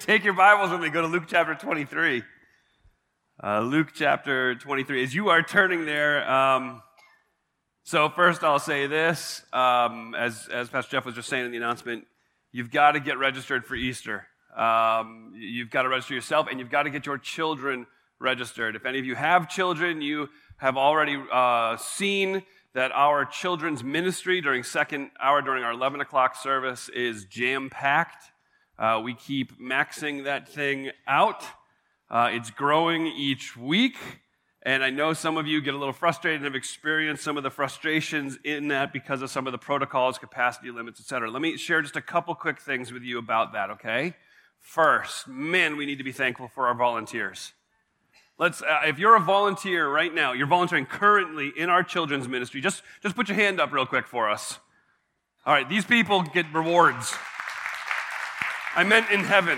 Take your Bibles with me. Go to Luke chapter 23. Luke chapter 23. As you are turning there, so first I'll say this, as Pastor Jeff was just saying in the announcement, you've got to get registered for Easter. You've got to register yourself, and you've got to get your children registered. If any of you have children, you have already seen that our children's ministry during second hour, during our 11 o'clock service, is jam-packed. We keep maxing that thing out. It's growing each week, and I know some of you get a little frustrated and have experienced some of the frustrations in that because of some of the protocols, capacity limits, etc. Let me share just a couple quick things with you about that, okay? First, man, we need to be thankful for our volunteers. Let's. If you're a volunteer right now, you're volunteering currently in our children's ministry, just put your hand up real quick for us. All right, these people get rewards. I meant in heaven.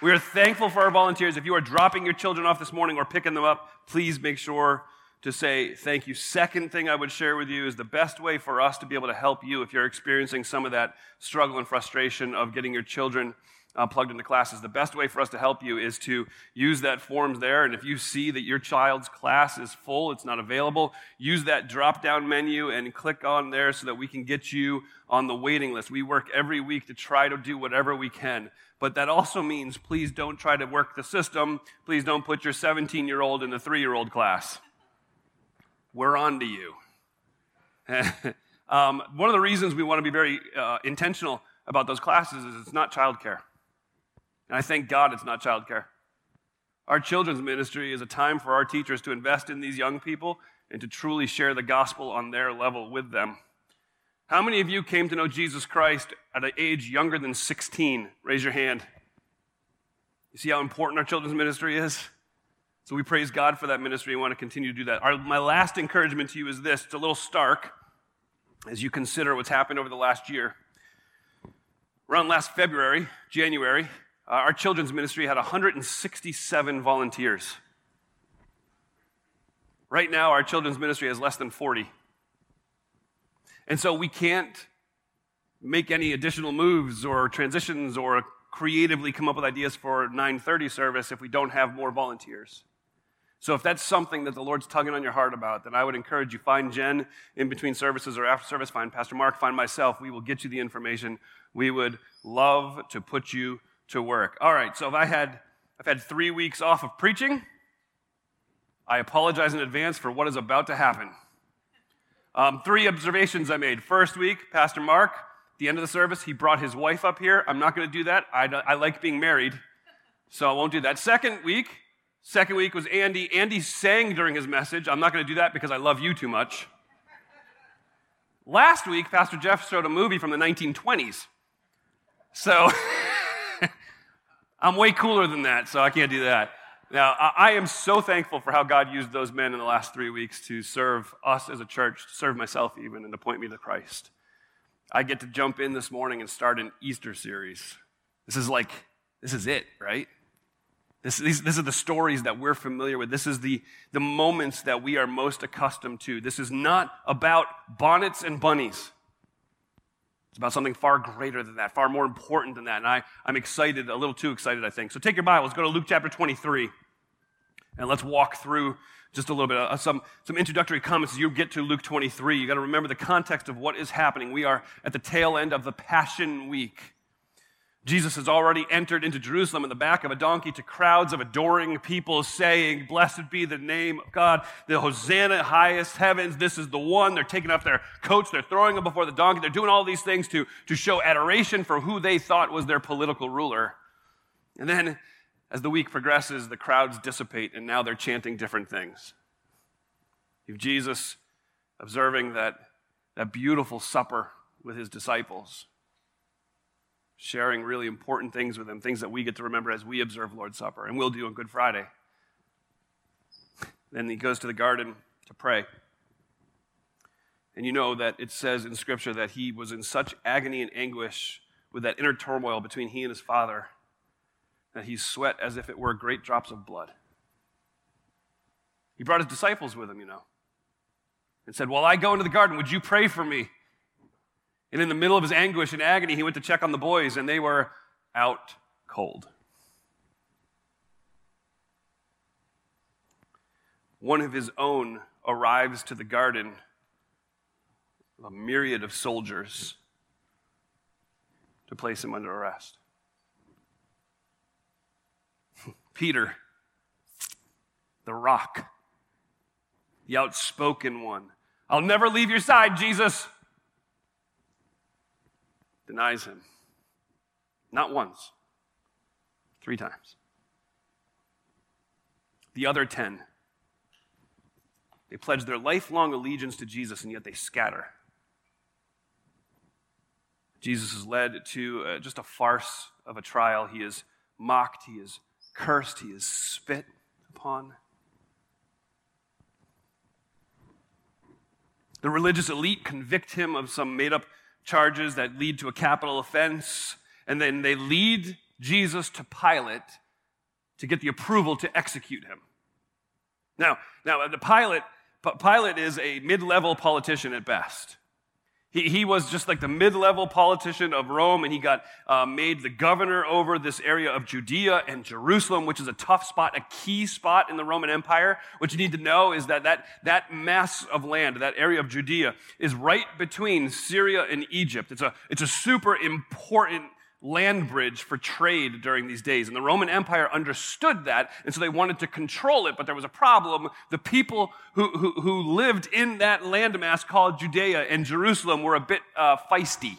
We are thankful for our volunteers. If you are dropping your children off this morning or picking them up, please make sure to say thank you. Second thing I would share with you is the best way for us to be able to help you if you're experiencing some of that struggle and frustration of getting your children plugged into classes. The best way for us to help you is to use that form there, and if you see that your child's class is full, it's not available, use that drop-down menu and click on there so that we can get you on the waiting list. We work every week to try to do whatever we can, but that also means please don't try to work the system. Please don't put your 17-year-old in the 3-year-old class. We're on to you. One of the reasons we want to be very intentional about those classes is it's not childcare. And I thank God it's not childcare. Our children's ministry is a time for our teachers to invest in these young people and to truly share the gospel on their level with them. How many of you came to know Jesus Christ at an age younger than 16? Raise your hand. You see how important our children's ministry is? So we praise God for that ministry and want to continue to do that. My last encouragement to you is this. It's a little stark as you consider what's happened over the last year. Around last January, our children's ministry had 167 volunteers. Right now, our children's ministry has less than 40. And so we can't make any additional moves or transitions or creatively come up with ideas for a 9:30 service if we don't have more volunteers. So if that's something that the Lord's tugging on your heart about, then I would encourage you, find Jen in between services or after service, find Pastor Mark, find myself. We will get you the information. We would love to put you to work. All right, so I've had 3 weeks off of preaching. I apologize in advance for what is about to happen. Three observations I made. First week, Pastor Mark, at the end of the service, he brought his wife up here. I'm not going to do that. I like being married, so I won't do that. Second week was Andy. Andy sang during his message. I'm not going to do that because I love you too much. Last week, Pastor Jeff showed a movie from the 1920s. So I'm way cooler than that, so I can't do that. Now, I am so thankful for how God used those men in the last 3 weeks to serve us as a church, to serve myself even, and to point me to Christ. I get to jump in this morning and start an Easter series. This is it, right? These are the stories that we're familiar with. This is the moments that we are most accustomed to. This is not about bonnets and bunnies. It's about something far greater than that, far more important than that. And I'm excited, a little too excited, I think. So take your Bibles, go to Luke chapter 23, and let's walk through just a little bit of some introductory comments as you get to Luke 23. You've got to remember the context of what is happening. We are at the tail end of the Passion Week. Jesus has already entered into Jerusalem in the back of a donkey to crowds of adoring people saying, "Blessed be the name of God, the Hosanna, highest heavens, this is the one." They're taking off their coats, they're throwing them before the donkey, they're doing all these things to show adoration for who they thought was their political ruler. And then, as the week progresses, the crowds dissipate, and now they're chanting different things. If Jesus, observing that beautiful supper with his disciples, sharing really important things with them, things that we get to remember as we observe Lord's Supper, and we'll do on Good Friday. Then he goes to the garden to pray. And you know that it says in Scripture that he was in such agony and anguish with that inner turmoil between he and his Father that he sweat as if it were great drops of blood. He brought his disciples with him, you know, and said, "While I go into the garden, would you pray for me?" And in the middle of his anguish and agony, he went to check on the boys, and they were out cold. One of his own arrives to the garden, a myriad of soldiers, to place him under arrest. Peter, the rock, the outspoken one, "I'll never leave your side, Jesus," denies him. Not once, 3 times. The other 10, they pledge their lifelong allegiance to Jesus, and yet they scatter. Jesus is led to just a farce of a trial. He is mocked, he is cursed, he is spit upon. The religious elite convict him of some made-up charges that lead to a capital offense, and then they lead Jesus to Pilate to get the approval to execute him. Now, the Pilate is a mid-level politician at best. He was just like the mid-level politician of Rome, and he got made the governor over this area of Judea and Jerusalem, which is a tough spot, a key spot in the Roman Empire. What you need to know is that mass of land, that area of Judea, is right between Syria and Egypt. It's a super important land bridge for trade during these days, and the Roman Empire understood that, and so they wanted to control it, but there was a problem. The people who lived in that landmass called Judea and Jerusalem were a bit feisty.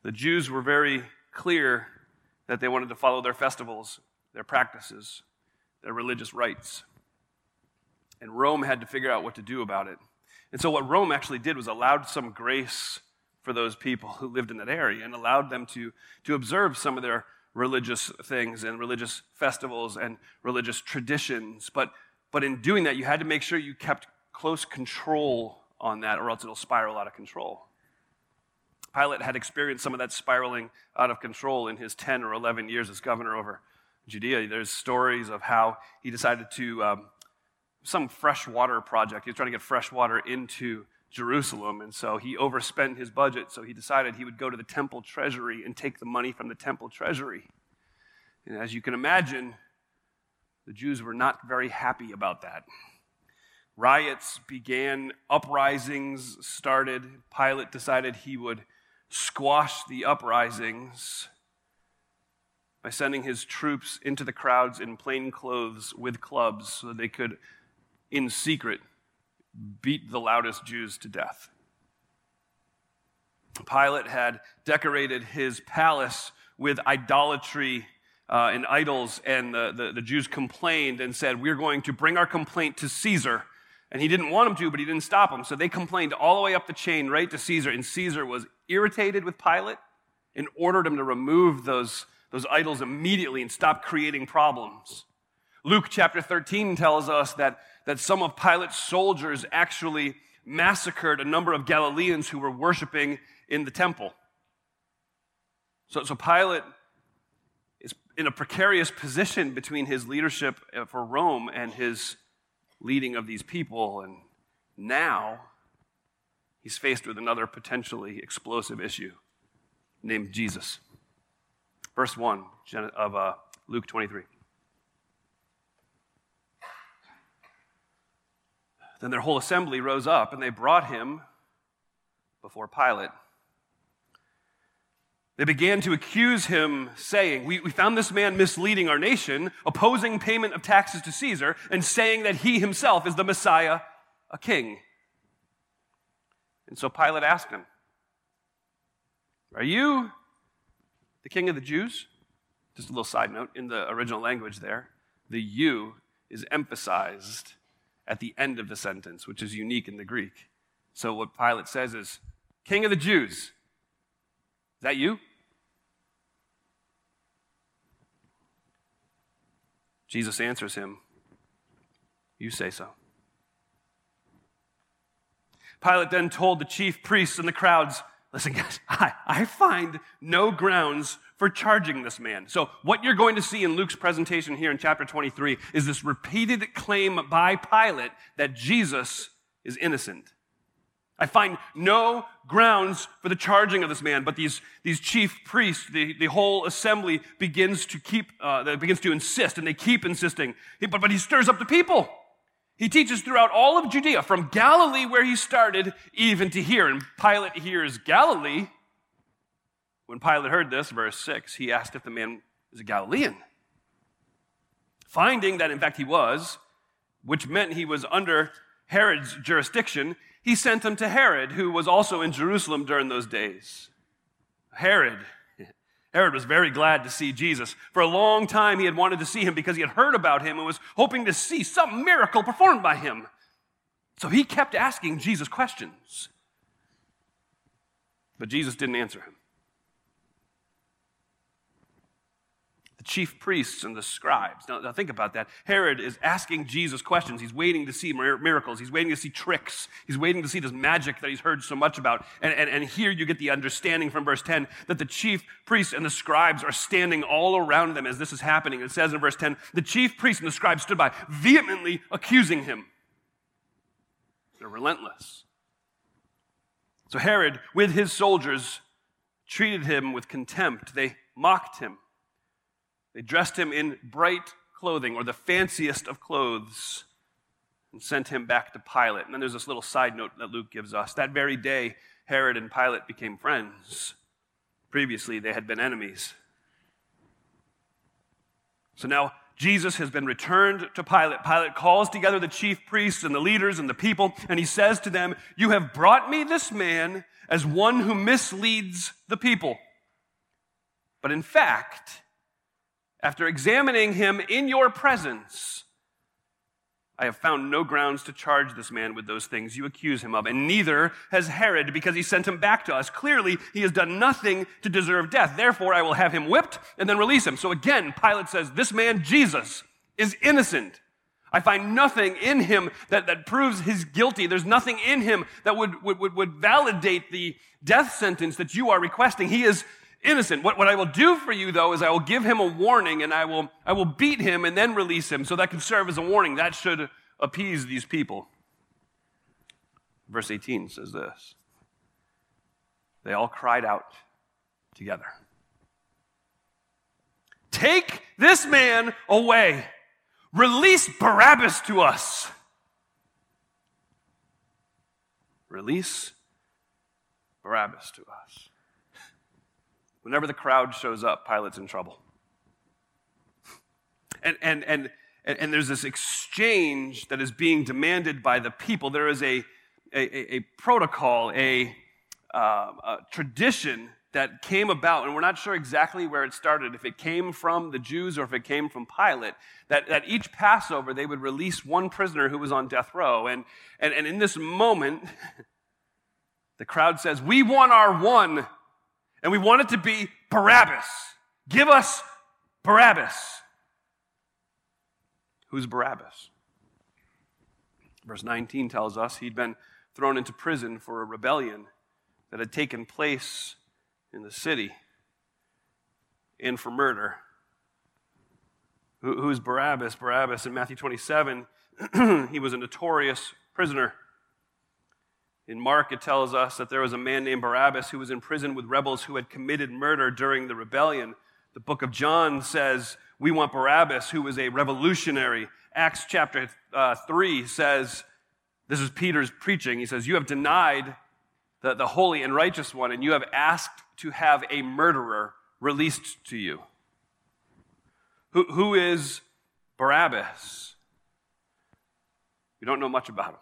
The Jews were very clear that they wanted to follow their festivals, their practices, their religious rites, and Rome had to figure out what to do about it. And so what Rome actually did was allowed some grace for those people who lived in that area and allowed them to observe some of their religious things and religious festivals and religious traditions. But in doing that, you had to make sure you kept close control on that, or else it'll spiral out of control. Pilate had experienced some of that spiraling out of control in his 10 or 11 years as governor over Judea. There's stories of how he decided to some freshwater project. He was trying to get fresh water into Jerusalem, and so he overspent his budget, so he decided he would go to the temple treasury and take the money from the temple treasury. And as you can imagine, the Jews were not very happy about that. Riots began, uprisings started. Pilate decided he would squash the uprisings by sending his troops into the crowds in plain clothes with clubs so they could, in secret, beat the loudest Jews to death. Pilate had decorated his palace with idolatry and idols, and the Jews complained and said, "We're going to bring our complaint to Caesar." And he didn't want them to, but he didn't stop them. So they complained all the way up the chain right to Caesar, and Caesar was irritated with Pilate and ordered him to remove those idols immediately and stop creating problems. Luke chapter 13 tells us that some of Pilate's soldiers actually massacred a number of Galileans who were worshiping in the temple. So Pilate is in a precarious position between his leadership for Rome and his leading of these people, and now he's faced with another potentially explosive issue named Jesus. Verse 1 of Luke 23. Then their whole assembly rose up, and they brought him before Pilate. They began to accuse him, saying, we found this man misleading our nation, opposing payment of taxes to Caesar, and saying that he himself is the Messiah, a king. And so Pilate asked him, "Are you the king of the Jews?" Just a little side note, in the original language there, the "you" is emphasized at the end of the sentence, which is unique in the Greek. So what Pilate says is, "King of the Jews, is that you?" Jesus answers him, "You say so." Pilate then told the chief priests and the crowds, "Listen, guys, I find no grounds for charging this man." So what you're going to see in Luke's presentation here in chapter 23 is this repeated claim by Pilate that Jesus is innocent. I find no grounds for the charging of this man, but these chief priests, the whole assembly begins to insist, and they keep insisting. But he stirs up the people. He teaches throughout all of Judea, from Galilee where he started, even to here. And Pilate hears Galilee. When Pilate heard this, verse 6, he asked if the man was a Galilean. Finding that, in fact, he was, which meant he was under Herod's jurisdiction, he sent him to Herod, who was also in Jerusalem during those days. Herod was very glad to see Jesus. For a long time, he had wanted to see him because he had heard about him and was hoping to see some miracle performed by him. So he kept asking Jesus questions. But Jesus didn't answer him. The chief priests and the scribes. Now think about that. Herod is asking Jesus questions. He's waiting to see miracles. He's waiting to see tricks. He's waiting to see this magic that he's heard so much about. And here you get the understanding from verse 10 that the chief priests and the scribes are standing all around them as this is happening. It says in verse 10, the chief priests and the scribes stood by, vehemently accusing him. They're relentless. So Herod, with his soldiers, treated him with contempt. They mocked him. They dressed him in bright clothing, or the fanciest of clothes, and sent him back to Pilate. And then there's this little side note that Luke gives us. That very day, Herod and Pilate became friends. Previously, they had been enemies. So now Jesus has been returned to Pilate. Pilate calls together the chief priests and the leaders and the people, and he says to them, "You have brought me this man as one who misleads the people. But in fact, after examining him in your presence, I have found no grounds to charge this man with those things you accuse him of, and neither has Herod, because he sent him back to us. Clearly, he has done nothing to deserve death. Therefore, I will have him whipped and then release him." So again, Pilate says, this man, Jesus, is innocent. I find nothing in him that proves he's guilty. There's nothing in him that would validate the death sentence that you are requesting. He is innocent. What I will do for you, though, is I will give him a warning, and I will beat him and then release him, so that can serve as a warning. That should appease these people. Verse 18 says this. They all cried out together, "Take this man away. Release Barabbas to us." Release Barabbas to us. Whenever the crowd shows up, Pilate's in trouble. And there's this exchange that is being demanded by the people. There is a protocol, a tradition that came about, and we're not sure exactly where it started, if it came from the Jews or if it came from Pilate, that each Passover they would release one prisoner who was on death row. And in this moment, the crowd says, "We want our one. And we want it to be Barabbas. Give us Barabbas." Who's Barabbas? Verse 19 tells us he'd been thrown into prison for a rebellion that had taken place in the city and for murder. Who's Barabbas? Barabbas, in Matthew 27, he was a notorious prisoner. In Mark, it tells us that there was a man named Barabbas who was in prison with rebels who had committed murder during the rebellion. The book of John says, "We want Barabbas," who was a revolutionary. Acts chapter 3 says, this is Peter's preaching, he says, "You have denied the holy and righteous one, and you have asked to have a murderer released to you." Who is Barabbas? We don't know much about him.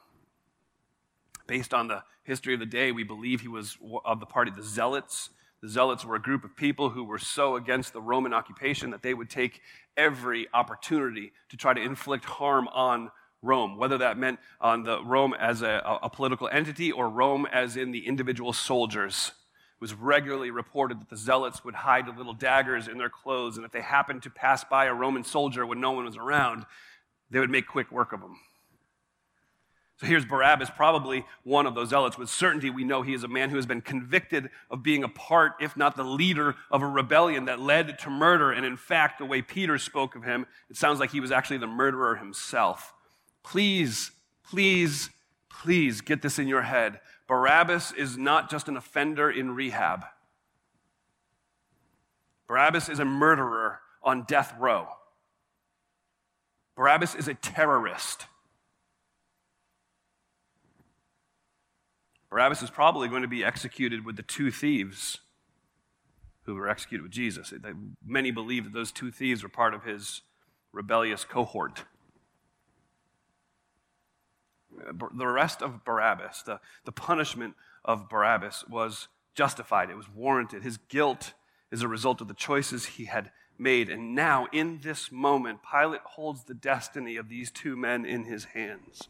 Based on the history of the day, we believe he was of the party of the Zealots. The Zealots were a group of people who were so against the Roman occupation that they would take every opportunity to try to inflict harm on Rome, whether that meant on the Rome as a political entity or Rome as in the individual soldiers. It was regularly reported that the Zealots would hide little daggers in their clothes, and if they happened to pass by a Roman soldier when no one was around, they would make quick work of them. So here's Barabbas, probably one of those Zealots. With certainty, we know he is a man who has been convicted of being a part, if not the leader, of a rebellion that led to murder. And in fact, the way Peter spoke of him, it sounds like he was actually the murderer himself. Please, please, please get this in your head. Barabbas is not just an offender in rehab. Barabbas is a murderer on death row. Barabbas is a terrorist. Barabbas is probably going to be executed with the two thieves who were executed with Jesus. Many believe that those two thieves were part of his rebellious cohort. The arrest of Barabbas, the punishment of Barabbas was justified. It was warranted. His guilt is a result of the choices he had made. And now, in this moment, Pilate holds the destiny of these two men in his hands.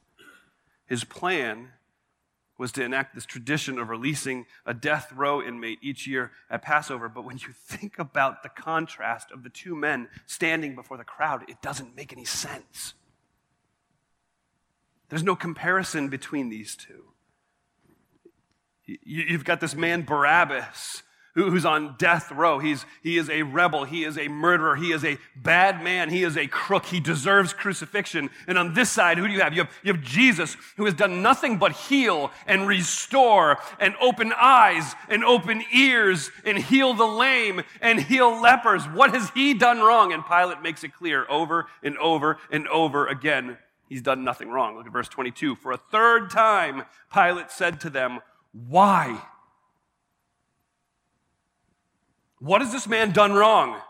His plan was to enact this tradition of releasing a death row inmate each year at Passover. But when you think about the contrast of the two men standing before the crowd, it doesn't make any sense. There's no comparison between these two. You've got this man Barabbas who's on death row. He is a rebel. He is a murderer. He is a bad man. He is a crook. He deserves crucifixion. And on this side, who do you have? You have Jesus, who has done nothing but heal and restore and open eyes and open ears and heal the lame and heal lepers. What has he done wrong? And Pilate makes it clear over and over and over again. He's done nothing wrong. Look at verse 22. For a third time, Pilate said to them, "Why? What has this man done wrong?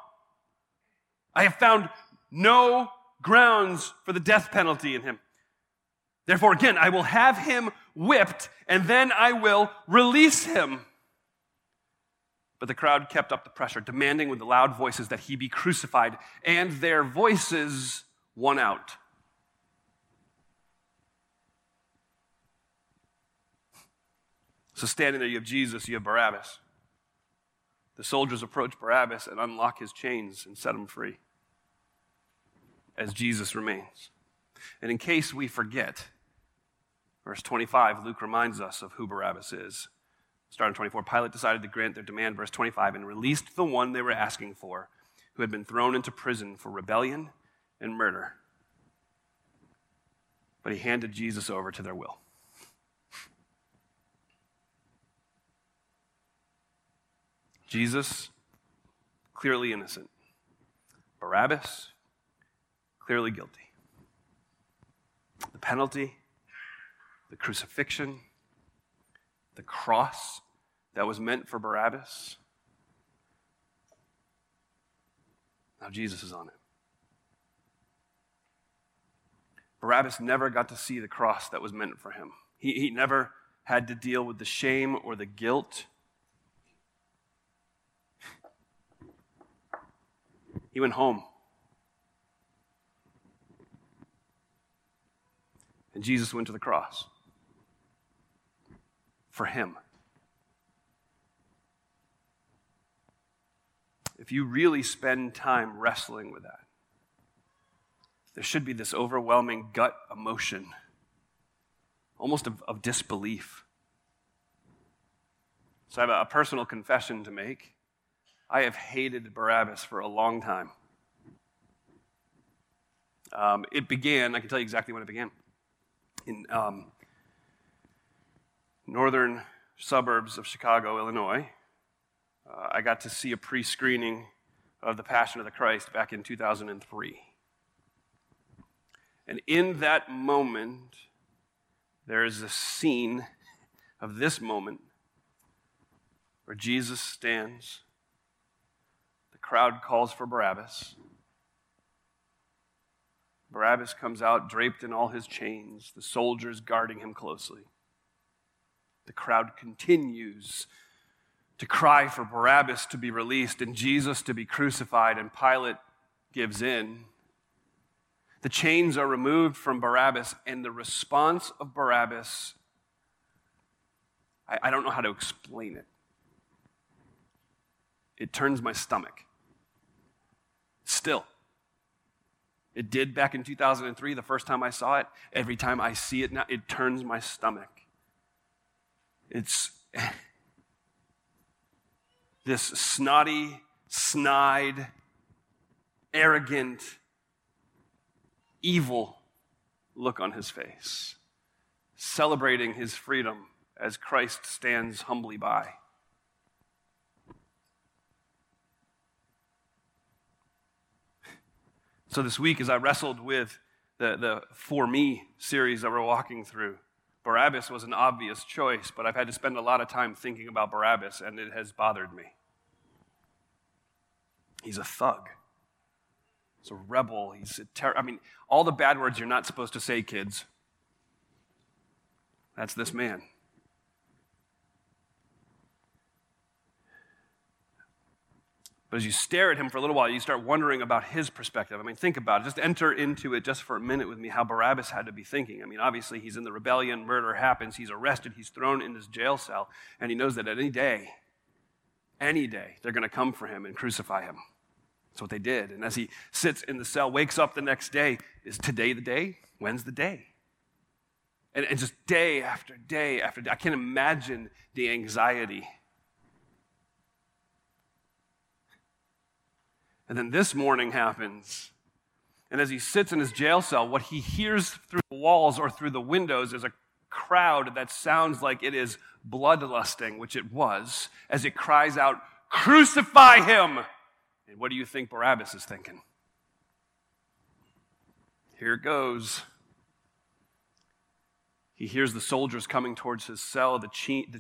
I have found no grounds for the death penalty in him. Therefore, again, I will have him whipped, and then I will release him." But the crowd kept up the pressure, demanding with loud voices that he be crucified, and their voices won out. So standing there, you have Jesus, you have Barabbas. The soldiers approach Barabbas and unlock his chains and set him free as Jesus remains. And in case we forget, verse 25, Luke reminds us of who Barabbas is. Starting 24, Pilate decided to grant their demand, verse 25, and released the one they were asking for, who had been thrown into prison for rebellion and murder. But he handed Jesus over to their will. Jesus, clearly innocent. Barabbas, clearly guilty. The penalty, the crucifixion, the cross that was meant for Barabbas. Now Jesus is on it. Barabbas never got to see the cross that was meant for him. He never had to deal with the shame or the guilt. He went home. And Jesus went to the cross for him. If you really spend time wrestling with that, there should be this overwhelming gut emotion, almost of disbelief. So I have a personal confession to make. I have hated Barabbas for a long time. It began, I can tell you exactly when it began, in northern suburbs of Chicago, Illinois. I got to see a pre-screening of The Passion of the Christ back in 2003. And in that moment, there is a scene of this moment where Jesus stands. Crowd calls for Barabbas. Barabbas comes out draped in all his chains, the soldiers guarding him closely. The crowd continues to cry for Barabbas to be released and Jesus to be crucified, and Pilate gives in. The chains are removed from Barabbas, and the response of Barabbas, I don't know how to explain it. It turns my stomach. Still, it did back in 2003, the first time I saw it. Every time I see it now, it turns my stomach. It's this snotty, snide, arrogant, evil look on his face, celebrating his freedom as Christ stands humbly by. So this week, as I wrestled with the For Me series that we're walking through, Barabbas was an obvious choice, but I've had to spend a lot of time thinking about Barabbas, and it has bothered me. He's a thug. He's a rebel. He's a terror. I mean, all the bad words you're not supposed to say, kids. That's this man. But as you stare at him for a little while, you start wondering about his perspective. I mean, think about it. Just enter into it just for a minute with me how Barabbas had to be thinking. I mean, obviously, he's in the rebellion. Murder happens. He's arrested. He's thrown in his jail cell. And he knows that at any day, they're going to come for him and crucify him. That's what they did. And as he sits in the cell, wakes up the next day, is today the day? When's the day? And just day after day after day. I can't imagine the anxiety. And then this morning happens. And as he sits in his jail cell, what he hears through the walls or through the windows is a crowd that sounds like it is bloodlusting, which it was, as it cries out, "Crucify him!" And what do you think Barabbas is thinking? Here it goes. He hears the soldiers coming towards his cell, the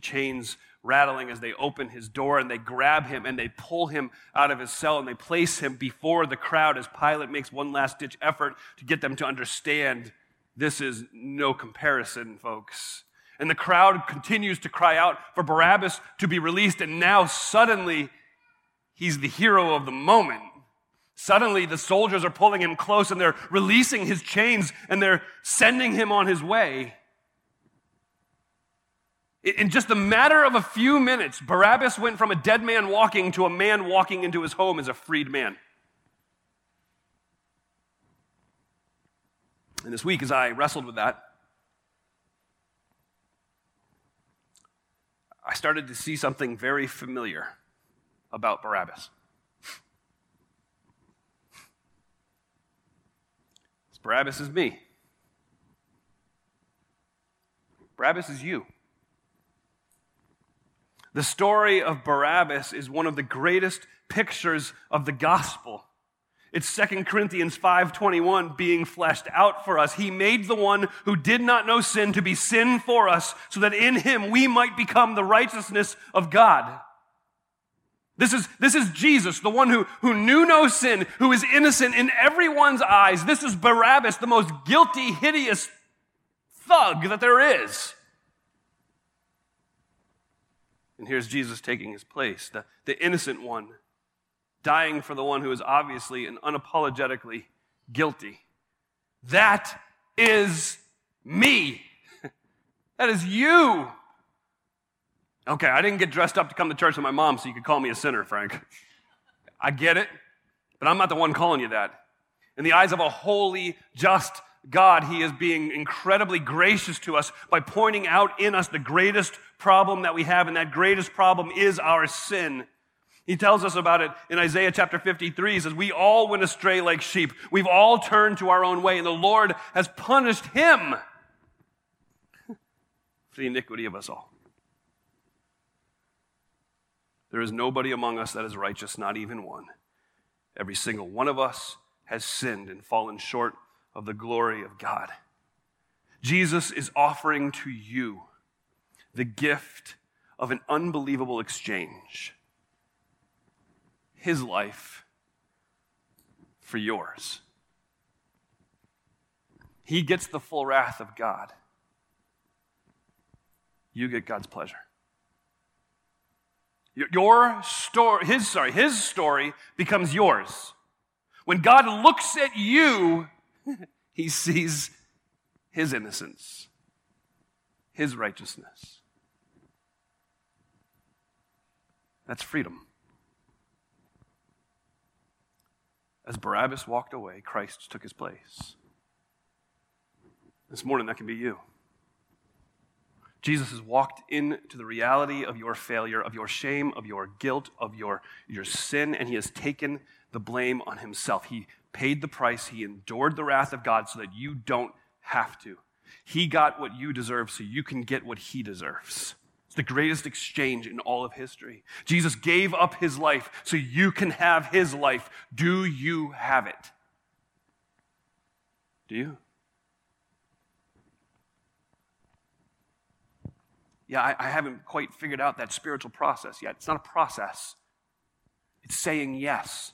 chains rattling as they open his door, and they grab him and they pull him out of his cell and they place him before the crowd as Pilate makes one last-ditch effort to get them to understand this is no comparison, folks. And the crowd continues to cry out for Barabbas to be released, and now suddenly he's the hero of the moment. Suddenly the soldiers are pulling him close and they're releasing his chains and they're sending him on his way. In just a matter of a few minutes, Barabbas went from a dead man walking to a man walking into his home as a freed man. And this week, as I wrestled with that, I started to see something very familiar about Barabbas. Barabbas is me. Barabbas is you. The story of Barabbas is one of the greatest pictures of the gospel. It's 2 Corinthians 5:21 being fleshed out for us. He made the one who did not know sin to be sin for us, so that in him we might become the righteousness of God. This is Jesus, the one who knew no sin, who is innocent in everyone's eyes. This is Barabbas, the most guilty, hideous thug that there is. And here's Jesus taking his place, the innocent one, dying for the one who is obviously and unapologetically guilty. That is me. That is you. Okay, I didn't get dressed up to come to church with my mom, so you could call me a sinner, Frank. I get it, but I'm not the one calling you that. In the eyes of a holy, just God, he is being incredibly gracious to us by pointing out in us the greatest problem that we have, and that greatest problem is our sin. He tells us about it in Isaiah chapter 53. He says, "We all went astray like sheep. We've all turned to our own way, and the Lord has punished him for the iniquity of us all. There is nobody among us that is righteous, not even one. Every single one of us has sinned and fallen short of the glory of God." Jesus is offering to you the gift of an unbelievable exchange. His life for yours. He gets the full wrath of God. You get God's pleasure. His story becomes yours. When God looks at you, he sees his innocence, his righteousness. That's freedom. As Barabbas walked away, Christ took his place. This morning, that can be you. Jesus has walked into the reality of your failure, of your shame, of your guilt, of your sin, and he has taken the blame on himself. He paid the price. He endured the wrath of God so that you don't have to. He got what you deserve so you can get what he deserves. It's the greatest exchange in all of history. Jesus gave up his life so you can have his life. Do you have it? Do you? Yeah, I haven't quite figured out that spiritual process yet. It's not a process. It's saying yes.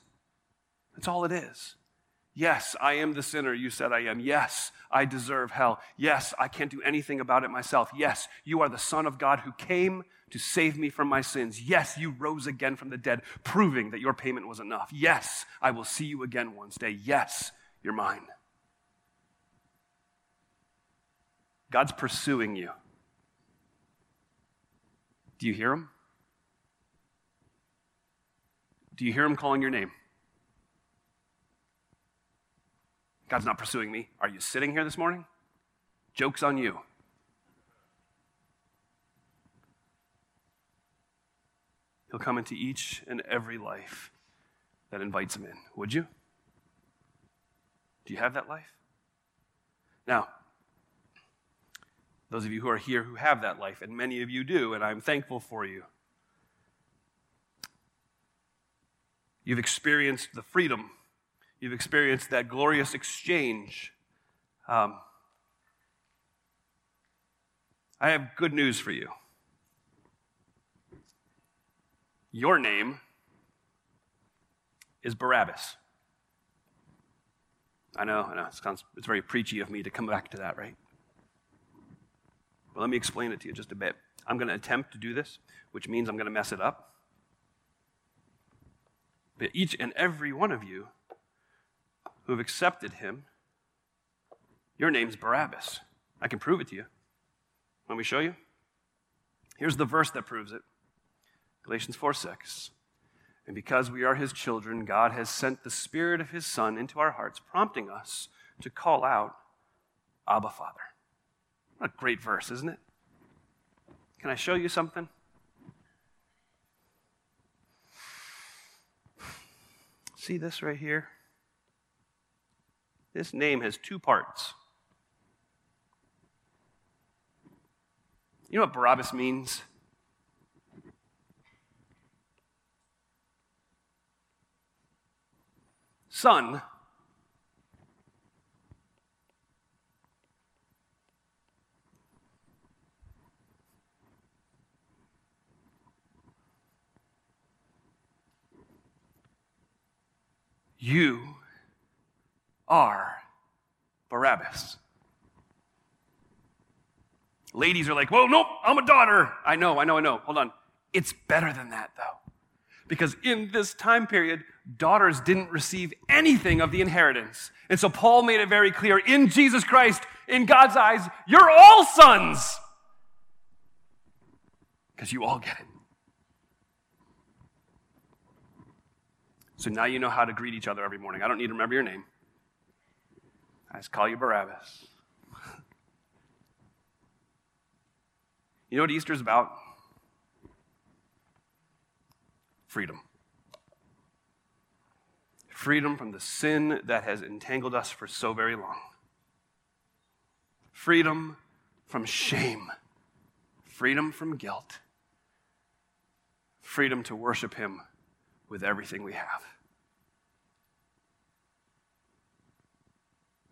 That's all it is. Yes, I am the sinner you said I am. Yes, I deserve hell. Yes, I can't do anything about it myself. Yes, you are the Son of God who came to save me from my sins. Yes, you rose again from the dead, proving that your payment was enough. Yes, I will see you again one day. Yes, you're mine. God's pursuing you. Do you hear him? Do you hear him calling your name? God's not pursuing me. Are you sitting here this morning? Joke's on you. He'll come into each and every life that invites him in. Would you? Do you have that life? Now, those of you who are here who have that life, and many of you do, and I'm thankful for you. You've experienced the freedom. You've experienced that glorious exchange. I have good news for you. Your name is Barabbas. I know. It's very preachy of me to come back to that, right? But let me explain it to you just a bit. I'm going to attempt to do this, which means I'm going to mess it up. But each and every one of you who have accepted him, your name's Barabbas. I can prove it to you. Let me show you. Here's the verse that proves it. Galatians 4:6. And because we are his children, God has sent the Spirit of his Son into our hearts, prompting us to call out, Abba, Father. What a great verse, isn't it? Can I show you something? See this right here? This name has two parts. You know what Barabbas means? Son you are Barabbas. Ladies are like, well, nope, I'm a daughter. I know. Hold on. It's better than that, though. Because in this time period, daughters didn't receive anything of the inheritance. And so Paul made it very clear, in Jesus Christ, in God's eyes, you're all sons. Because you all get it. So now you know how to greet each other every morning. I don't need to remember your name. I just call you Barabbas. You know what Easter's about? Freedom. Freedom from the sin that has entangled us for so very long. Freedom from shame. Freedom from guilt. Freedom to worship him with everything we have.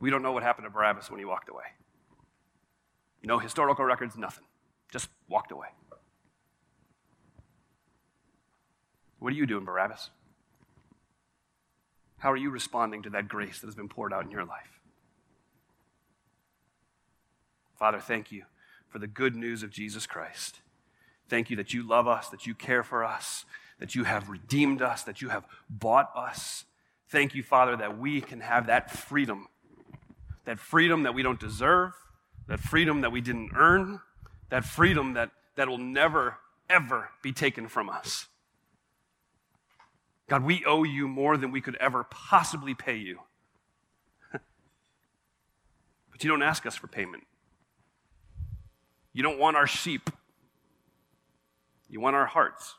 We don't know what happened to Barabbas when he walked away. No historical records, nothing. Just walked away. What are you doing, Barabbas? How are you responding to that grace that has been poured out in your life? Father, thank you for the good news of Jesus Christ. Thank you that you love us, that you care for us, that you have redeemed us, that you have bought us. Thank you, Father, that we can have that freedom that we don't deserve, that freedom that we didn't earn, that freedom that will never, ever be taken from us. God, we owe you more than we could ever possibly pay you. But you don't ask us for payment. You don't want our sheep. You want our hearts.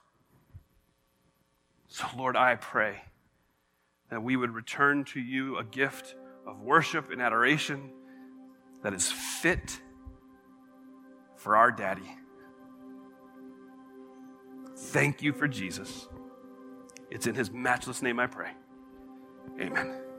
So, Lord, I pray that we would return to you a gift of worship and adoration that is fit for our daddy. Thank you for Jesus. It's in his matchless name I pray. Amen.